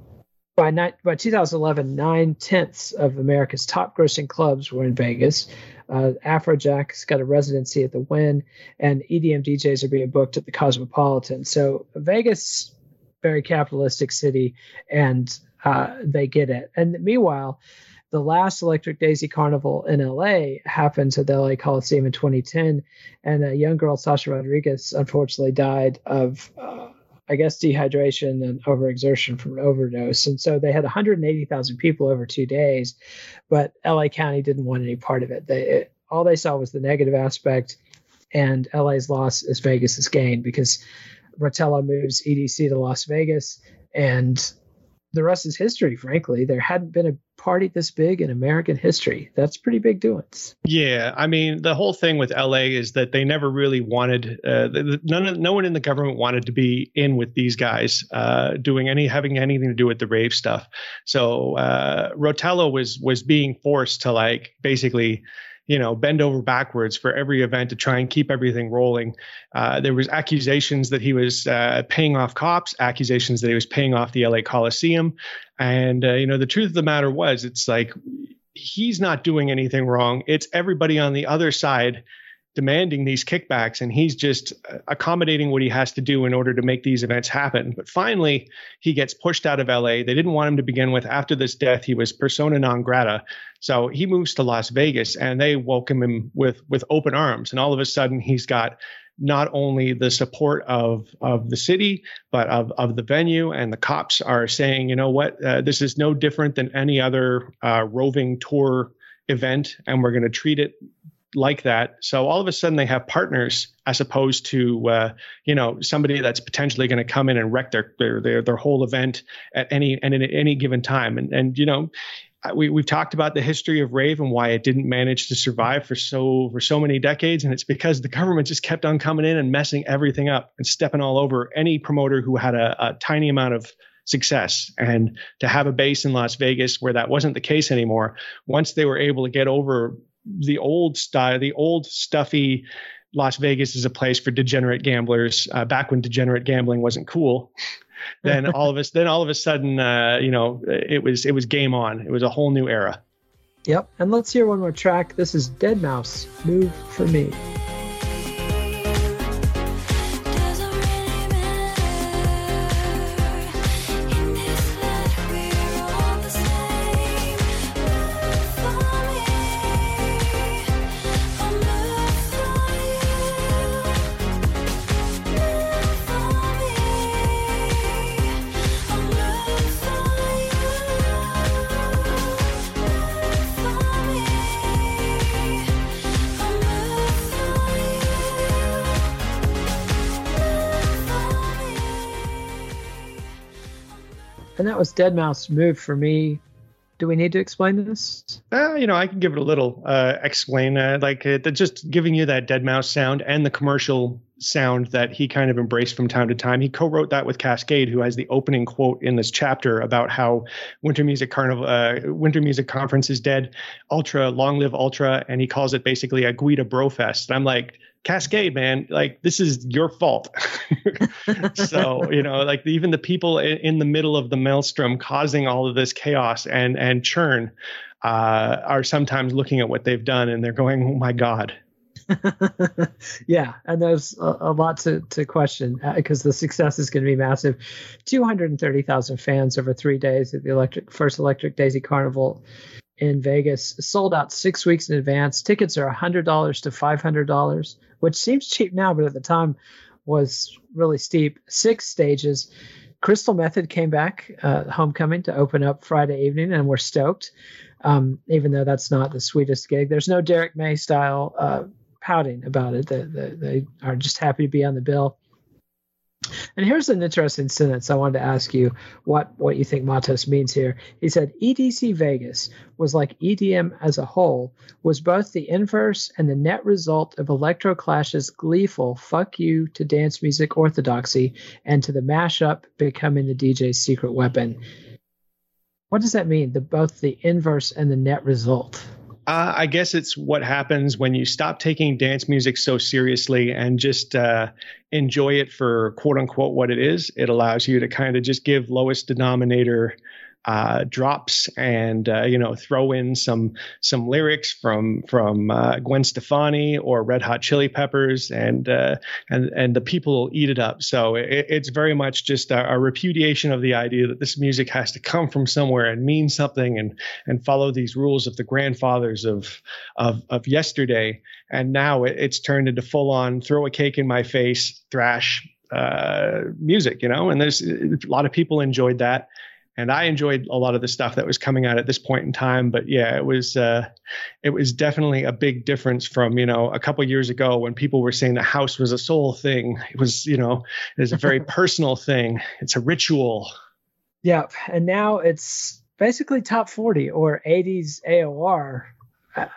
by 2011, 9/10 of America's top grossing clubs were in Vegas. Afrojack's got a residency at the Wynn, and EDM DJs are being booked at the Cosmopolitan. So Vegas, very capitalistic city, and they get it. And meanwhile, the last Electric Daisy Carnival in LA happened at the LA Coliseum in 2010, and a young girl, Sasha Rodriguez, unfortunately died of dehydration and overexertion from an overdose. And so they had 180,000 people over 2 days, but LA County didn't want any part of it. All they saw was the negative aspect, and LA's loss is Vegas's gain, because Rotella moves EDC to Las Vegas, and the rest is history, frankly. There hadn't been a party this big in American history. That's pretty big doings. Yeah, I mean, the whole thing with LA is that they never really wanted, no one in the government wanted to be in with these guys having anything to do with the rave stuff. So Rotella was being forced to, like, basically, you know, bend over backwards for every event to try and keep everything rolling. There was accusations that he was paying off cops, accusations that he was paying off the LA Coliseum. And, you know, the truth of the matter was, it's like, he's not doing anything wrong. It's everybody on the other side demanding these kickbacks, and he's just accommodating what he has to do in order to make these events happen. But finally, he gets pushed out of LA. They didn't want him to begin with. After this death, he was persona non grata. So he moves to Las Vegas, and they welcome him with open arms. And all of a sudden, he's got not only the support of the city, but of the venue. And the cops are saying, you know what, this is no different than any other roving tour event, and we're going to treat it like that. So all of a sudden they have partners, as opposed to, you know, somebody that's potentially going to come in and wreck their whole event at any given time. And, you know, we've talked about the history of rave and why it didn't manage to survive for so many decades. And it's because the government just kept on coming in and messing everything up and stepping all over any promoter who had a tiny amount of success. And to have a base in Las Vegas where that wasn't the case anymore, once they were able to get over the old style, the old stuffy Las Vegas is a place for degenerate gamblers, back when degenerate gambling wasn't cool, then all of a sudden, you know, it was game on. It was a whole new era. Yep. And let's hear one more track. This is Deadmau5's Move For Me. And that was Deadmau5's Move For Me. Do we need to explain this? You know, I can give it a little explain. Just giving you that Deadmau5 sound and the commercial sound that he kind of embraced from time to time. He co-wrote that with Cascade, who has the opening quote in this chapter about how Winter Music Conference is dead, Ultra, long live Ultra, and he calls it basically a Guida Bro Fest. And I'm like, Cascade, man, like, this is your fault. So, you know, like, even the people in the middle of the maelstrom causing all of this chaos and churn are sometimes looking at what they've done and they're going, oh my God. Yeah, and there's a lot to question, because the success is going to be massive. 230,000 fans over 3 days at the first Electric Daisy Carnival in Vegas, sold out 6 weeks in advance. Tickets are $100 to $500, which seems cheap now, but at the time was really steep. 6 stages, Crystal Method came back, Homecoming, to open up Friday evening, and we're stoked, even though that's not the sweetest gig. There's no Derek May style pouting about it. They are just happy to be on the bill. And here's an interesting sentence I wanted to ask you what you think Matos means here. He said, EDC Vegas was like EDM as a whole, was both the inverse and the net result of Electroclash's gleeful fuck you to dance music orthodoxy and to the mashup becoming the DJ's secret weapon. What does that mean, both the inverse and the net result? I guess it's what happens when you stop taking dance music so seriously and just enjoy it for quote unquote what it is. It allows you to kind of just give lowest denominator drops and, throw in some lyrics from Gwen Stefani or Red Hot Chili Peppers, and the people eat it up. So it's very much just a repudiation of the idea that this music has to come from somewhere and mean something and follow these rules of the grandfathers of yesterday. And now it's turned into full on throw a cake in my face, thrash, music, and there's a lot of people enjoyed that. And I enjoyed a lot of the stuff that was coming out at this point in time. But yeah, it was definitely a big difference from, a couple of years ago when people were saying the house was a soul thing. It was, it was a very personal thing. It's a ritual. Yeah. And now it's basically top 40 or 80s AOR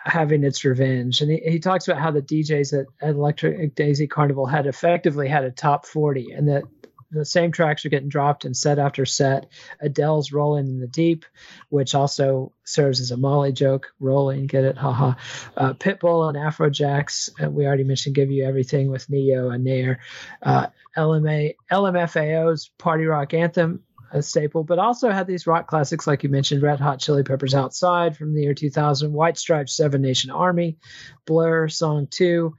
having its revenge. And he talks about how the DJs at Electric Daisy Carnival had effectively had a top 40, and that the same tracks are getting dropped in set after set. Adele's Rolling in the Deep, which also serves as a Molly joke. Rolling, get it, haha. Pitbull and Afrojack's. We already mentioned Give You Everything with Neo and Nair. LMFAO's Party Rock Anthem, a staple, but also had these rock classics like you mentioned, Red Hot Chili Peppers Outside from the year 2000, White Stripes, Seven Nation Army, Blur, Song 2.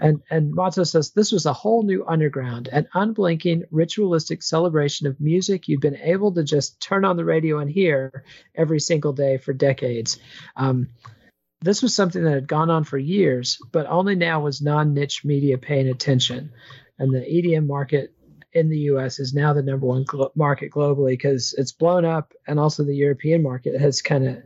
And Matos says, this was a whole new underground, an unblinking ritualistic celebration of music you've been able to just turn on the radio and hear every single day for decades. This was something that had gone on for years, but only now was non-niche media paying attention. And the EDM market in the U.S. is now the number one market globally because it's blown up, and also the European market has kind of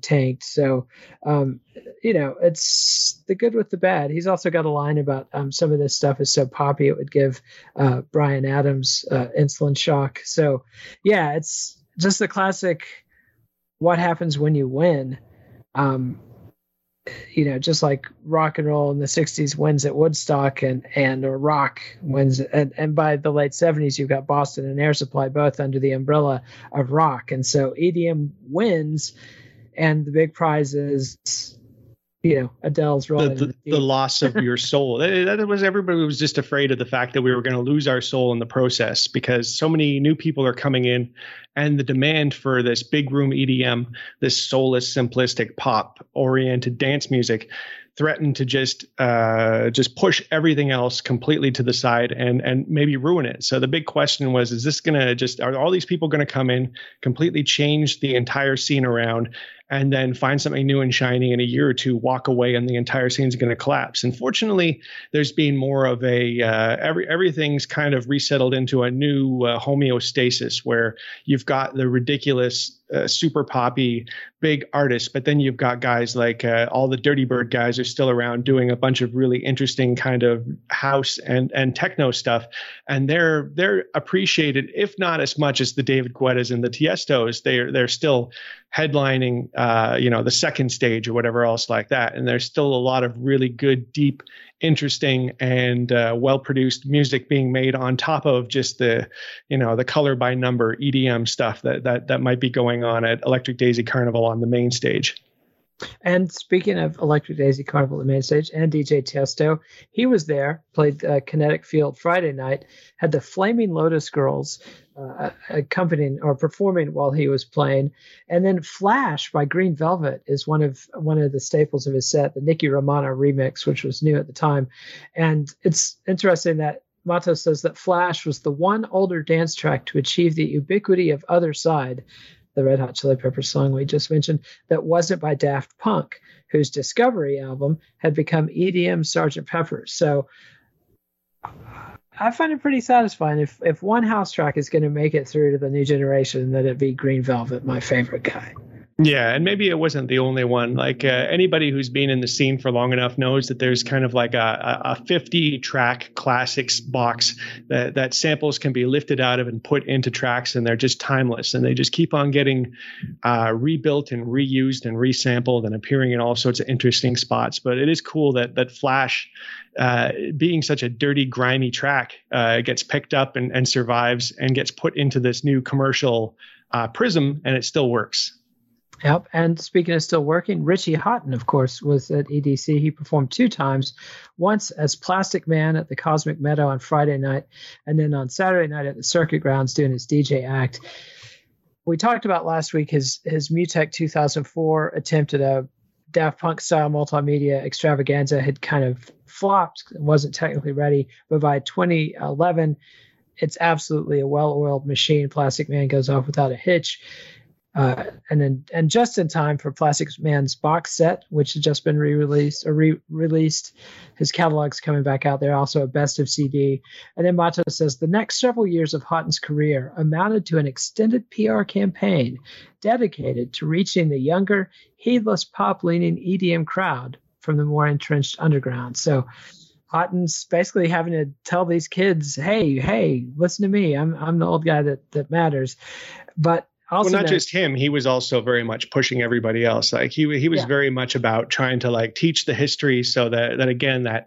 tanked. So, it's the good with the bad. He's also got a line about some of this stuff is so poppy it would give Bryan Adams insulin shock. So, yeah, it's just the classic what happens when you win. Just like rock and roll in the 60s wins at Woodstock or rock wins. And by the late 70s, you've got Boston and Air Supply both under the umbrella of rock. And so EDM wins, and the big prize is, Adele's Rolling. The loss of your soul. That was, everybody was just afraid of the fact that we were going to lose our soul in the process because so many new people are coming in, and the demand for this big room EDM, this soulless, simplistic pop oriented dance music threatened to just push everything else completely to the side and maybe ruin it. So the big question was, are all these people going to come in, completely change the entire scene around, and then find something new and shiny in a year or two, walk away, and the entire scene's going to collapse? And fortunately, there's been more of a everything's kind of resettled into a new homeostasis where you've got the ridiculous, super poppy, big artists, but then you've got guys like all the Dirty Bird guys are still around doing a bunch of really interesting kind of house and techno stuff, and they're appreciated, if not as much as the David Guettas and the Tiestos. They're still headlining the second stage or whatever else like that. And there's still a lot of really good, deep, interesting, and well-produced music being made on top of just the, the color by number EDM stuff that might be going on at Electric Daisy Carnival on the main stage. And speaking of Electric Daisy Carnival, the main stage, and DJ Tiesto, he was there, played Kinetic Field Friday night, had the Flaming Lotus Girls accompanying or performing while he was playing. And then Flash by Green Velvet is one of the staples of his set, the Nicky Romano remix, which was new at the time. And it's interesting that Matos says that Flash was the one older dance track to achieve the ubiquity of Other Side, the Red Hot Chili Peppers song we just mentioned, that wasn't by Daft Punk, whose Discovery album had become EDM Sgt. Pepper. So I find it pretty satisfying. If one house track is going to make it through to the new generation, then it'd be Green Velvet, my favorite guy. Yeah, and maybe it wasn't the only one. Like anybody who's been in the scene for long enough knows that there's kind of like a 50-track classics box that samples can be lifted out of and put into tracks, and they're just timeless, and they just keep on getting rebuilt and reused and resampled and appearing in all sorts of interesting spots. But it is cool that Flash, being such a dirty, grimy track, gets picked up and survives and gets put into this new commercial prism, and it still works. Yep. And speaking of still working, Richie Houghton, of course, was at EDC. He performed 2 times, once as Plastic Man at the Cosmic Meadow on Friday night, and then on Saturday night at the Circuit Grounds doing his DJ act. We talked about last week his Mutech 2004 attempt at a Daft Punk-style multimedia extravaganza had kind of flopped, wasn't technically ready, but by 2011, it's absolutely a well-oiled machine. Plastic Man goes off without a hitch. And just in time for Plastic Man's box set, which had just been re-released. His catalog's coming back out there, also a best of CD. And then Matos says, the next several years of Houghton's career amounted to an extended PR campaign dedicated to reaching the younger, heedless pop-leaning EDM crowd from the more entrenched underground. So Houghton's basically having to tell these kids, hey, listen to me. I'm the old guy that matters. But also well, not just him. He was also very much pushing everybody else. Like he was very much about trying to like teach the history, so that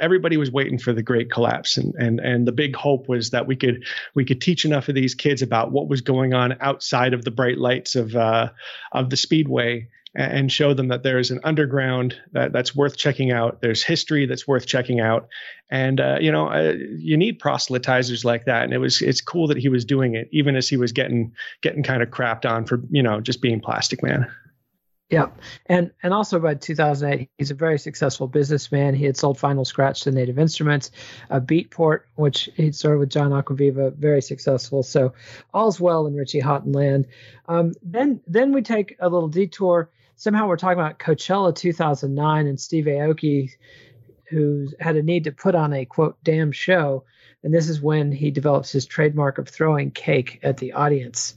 everybody was waiting for the great collapse, and the big hope was that we could teach enough of these kids about what was going on outside of the bright lights of the Speedway, and show them that there is an underground that's worth checking out. There's history that's worth checking out. And, you need proselytizers like that. And it's cool that he was doing it, even as he was getting kind of crapped on for, just being Plastic Man. Yeah. And also by 2008, he's a very successful businessman. He had sold Final Scratch to Native Instruments, Beatport, which he started with John Acquaviva, very successful. So all's well in Richie Houghton land. Then we take a little detour. Somehow we're talking about Coachella 2009 and Steve Aoki, who had a need to put on a, quote, damn show. And this is when he develops his trademark of throwing cake at the audience.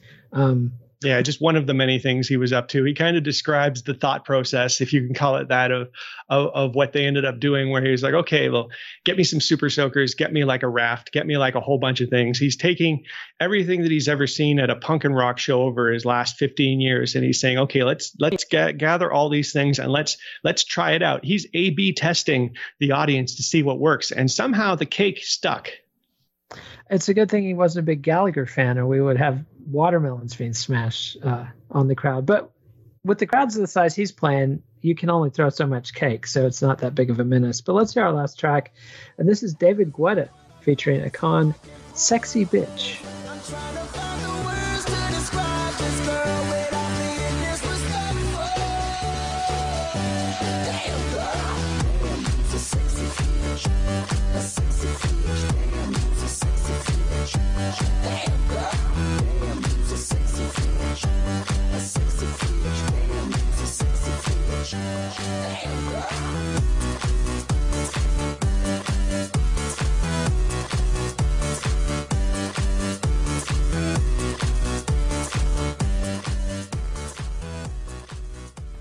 Yeah, just one of the many things he was up to. He kind of describes the thought process, if you can call it that, of what they ended up doing, where he was like, okay, well, get me some super soakers, get me like a raft, get me like a whole bunch of things. He's taking everything that he's ever seen at a punk and rock show over his last 15 years, and he's saying, okay, let's gather all these things and let's try it out. He's A/B testing the audience to see what works, and somehow the cake stuck. It's a good thing he wasn't a big Gallagher fan, or we would have watermelons being smashed on the crowd. But with the crowds of the size he's playing, you can only throw so much cake, so it's not that big of a menace. But let's hear our last track, and this is David Guetta featuring Akon, Sexy Bitch.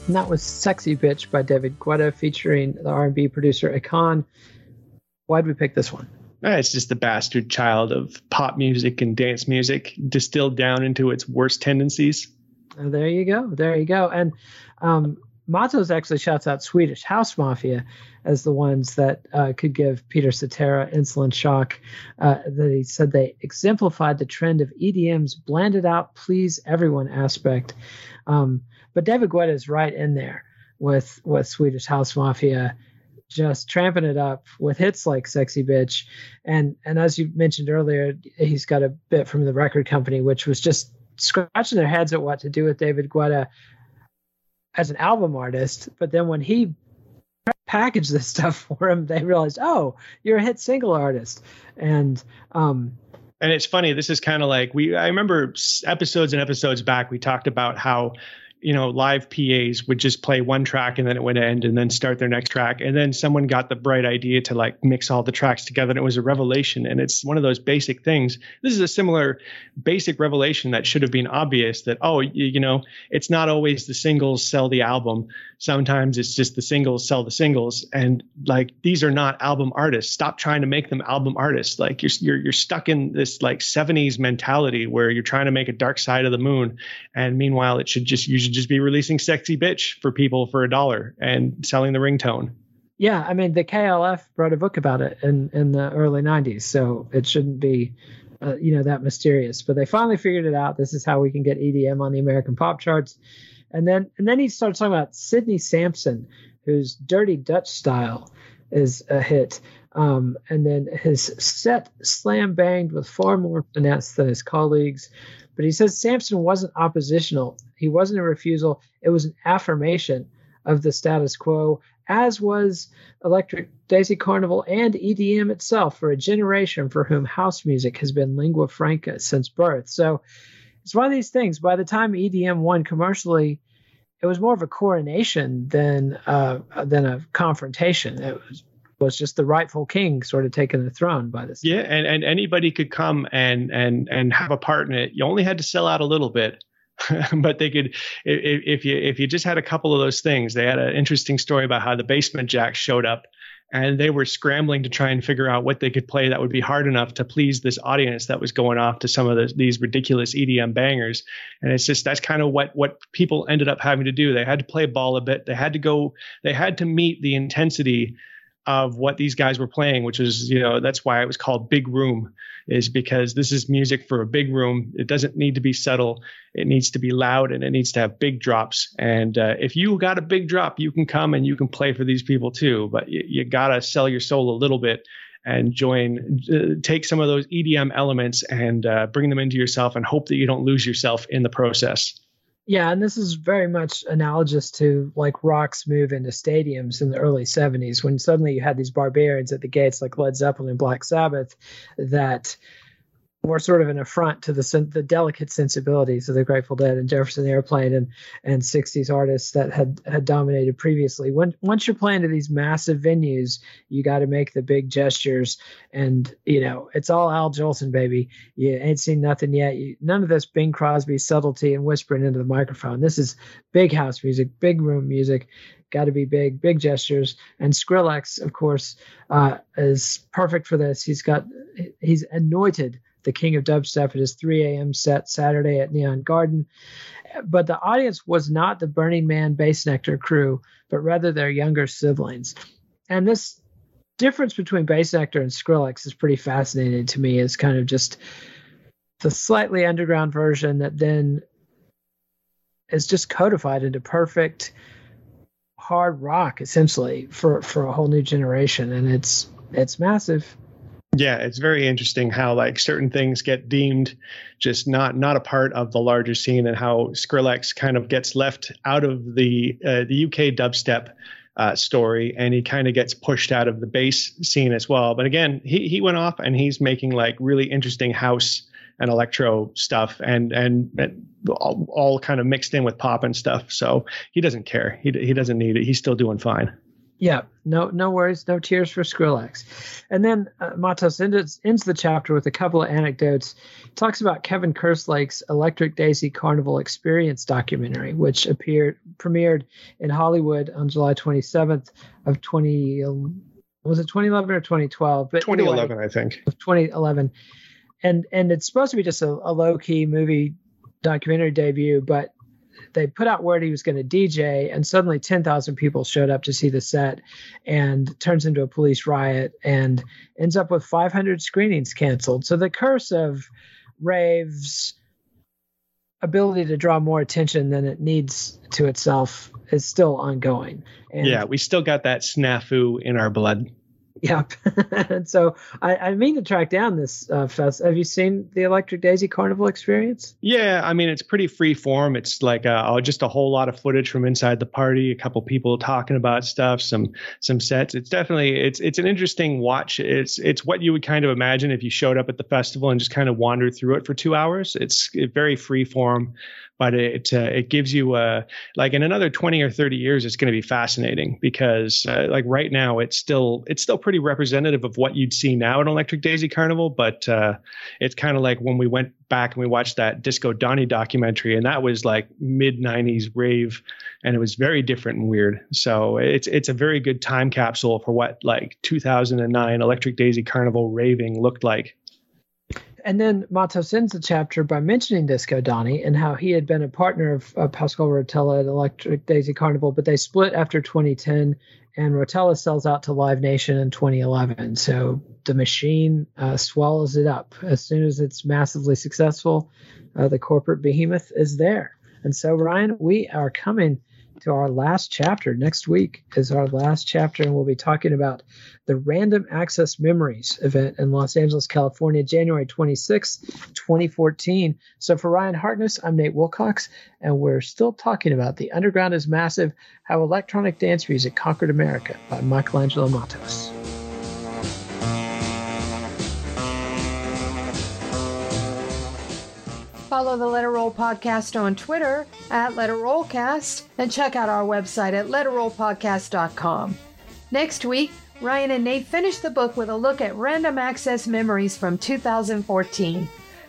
And that was Sexy Bitch by David Guetta featuring the R&B producer Akon. Why'd we pick this one? It's just the bastard child of pop music and dance music distilled down into its worst tendencies. Oh, there you go. There you go. And Matos actually shouts out Swedish House Mafia as the ones that could give Peter Cetera insulin shock. That he said they exemplified the trend of EDM's blanded out, please everyone aspect. But David Guetta is right in there with Swedish House Mafia, just tramping it up with hits like Sexy Bitch. And as you mentioned earlier, he's got a bit from the record company, which was just scratching their heads at what to do with David Guetta as an album artist. But then when he packaged this stuff for him, they realized, oh, you're a hit single artist. And it's funny. This is kind of like I remember episodes and episodes back, we talked about how you know, live PAs would just play one track and then it would end and then start their next track. And then someone got the bright idea to like mix all the tracks together. And it was a revelation. And it's one of those basic things. This is a similar basic revelation that should have been obvious that, oh, you know, it's not always the singles sell the album. Sometimes it's just the singles sell the singles. And like, these are not album artists. Stop trying to make them album artists. Like you're stuck in this like 70s mentality where you're trying to make a Dark Side of the Moon. And meanwhile, it should just, you should just be releasing Sexy Bitch for people for $1 and selling the ringtone. Yeah. I mean, the KLF wrote a book about it in the early 90s. So it shouldn't be, you know, that mysterious, but they finally figured it out. This is how we can get EDM on the American pop charts. And then he starts talking about Sidney Sampson, whose Dirty Dutch Style is a hit. And then his set slam banged with far more finesse than his colleagues. But he says Sampson wasn't oppositional. He wasn't a refusal. It was an affirmation of the status quo, as was Electric Daisy Carnival and EDM itself for a generation for whom house music has been lingua franca since birth. So it's one of these things. By the time EDM won commercially, it was more of a coronation than a confrontation. It was just the rightful king sort of taking the throne by this. Yeah, and anybody could come and have a part in it. You only had to sell out a little bit. But they could, if you just had a couple of those things. They had an interesting story about how the Basement Jacks showed up and they were scrambling to try and figure out what they could play that would be hard enough to please this audience that was going off to some of these ridiculous EDM bangers. And it's just, that's kind of what people ended up having to do. They had to play ball a bit. They had to meet the intensity of what these guys were playing, which is, you know, that's why it was called Big Room, is because this is music for a big room. It doesn't need to be subtle. It needs to be loud and it needs to have big drops. And if you got a big drop, you can come and you can play for these people too, but you got to sell your soul a little bit and join, take some of those EDM elements and bring them into yourself and hope that you don't lose yourself in the process. Yeah, and this is very much analogous to like rock's move into stadiums in the early 70s, when suddenly you had these barbarians at the gates like Led Zeppelin and Black Sabbath that were sort of an affront to the delicate sensibilities of the Grateful Dead and Jefferson Airplane and 60s artists that had dominated previously. Once you're playing to these massive venues, you got to make the big gestures. And, you know, it's all Al Jolson, baby. You ain't seen nothing yet. None of this Bing Crosby subtlety and whispering into the microphone. This is big house music, big room music. Got to be big, big gestures. And Skrillex, of course, is perfect for this. He's anointed the king of dubstep at his 3 a.m. set Saturday at Neon Garden. But the audience was not the Burning Man Bass Nectar crew, but rather their younger siblings. And this difference between Bass Nectar and Skrillex is pretty fascinating to me. It's kind of just the slightly underground version that then is just codified into perfect hard rock, essentially, for a whole new generation. And it's massive. Yeah, it's very interesting how like certain things get deemed just not a part of the larger scene, and how Skrillex kind of gets left out of the UK dubstep story, and he kind of gets pushed out of the bass scene as well. But again, he went off and he's making like really interesting house and electro stuff and all kind of mixed in with pop and stuff. So he doesn't care. He doesn't need it. He's still doing fine. Yeah, no worries, no tears for Skrillex. And then Matos ends the chapter with a couple of anecdotes. Talks about Kevin Kerslake's Electric Daisy Carnival Experience documentary, which premiered in Hollywood on July 27th of 2011 or 2012? But 2011, anyway, I think. Of 2011, and it's supposed to be just a low key movie documentary debut, but they put out word he was going to DJ, and suddenly 10,000 people showed up to see the set, and turns into a police riot and ends up with 500 screenings canceled. So the curse of rave's ability to draw more attention than it needs to itself is still ongoing. And yeah, we still got that snafu in our blood. Yep. And so I mean to track down this fest. Have you seen the Electric Daisy Carnival experience? Yeah, I mean, it's pretty free form. It's like just a whole lot of footage from inside the party, a couple people talking about stuff, some sets. It's definitely it's an interesting watch. It's what you would kind of imagine if you showed up at the festival and just kind of wandered through it for 2 hours. It's very free form, but it gives you like in another 20 or 30 years, it's going to be fascinating because like right now it's still pretty representative of what you'd see now at Electric Daisy Carnival. But it's kind of like when we went back and we watched that Disco Donnie documentary, and that was like mid 90s rave, and it was very different and weird. So it's a very good time capsule for what like 2009 Electric Daisy Carnival raving looked like. And then Matos ends the chapter by mentioning Disco Donnie and how he had been a partner of Pasquale Rotella at Electric Daisy Carnival, but they split after 2010, and Rotella sells out to Live Nation in 2011. So the machine swallows it up. As soon as it's massively successful, the corporate behemoth is there. And so, Ryan, we are coming to our last chapter. Next week is our last chapter, and we'll be talking about the Random Access Memories event in Los Angeles, California, January 26, 2014. So for Ryan Harkness, I'm Nate Wilcox, and we're still talking about The Underground is Massive, How Electronic Dance Music Conquered America by Michelangelo Matos. Follow the Let It Roll podcast on Twitter at Let It Rollcast, and check out our website at letitrollpodcast.com. Next week, Ryan and Nate finish the book with a look at Random Access Memories from 2014.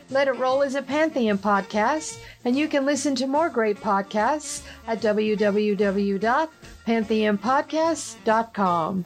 Let It Roll is a Pantheon podcast, and you can listen to more great podcasts at www.pantheonpodcasts.com.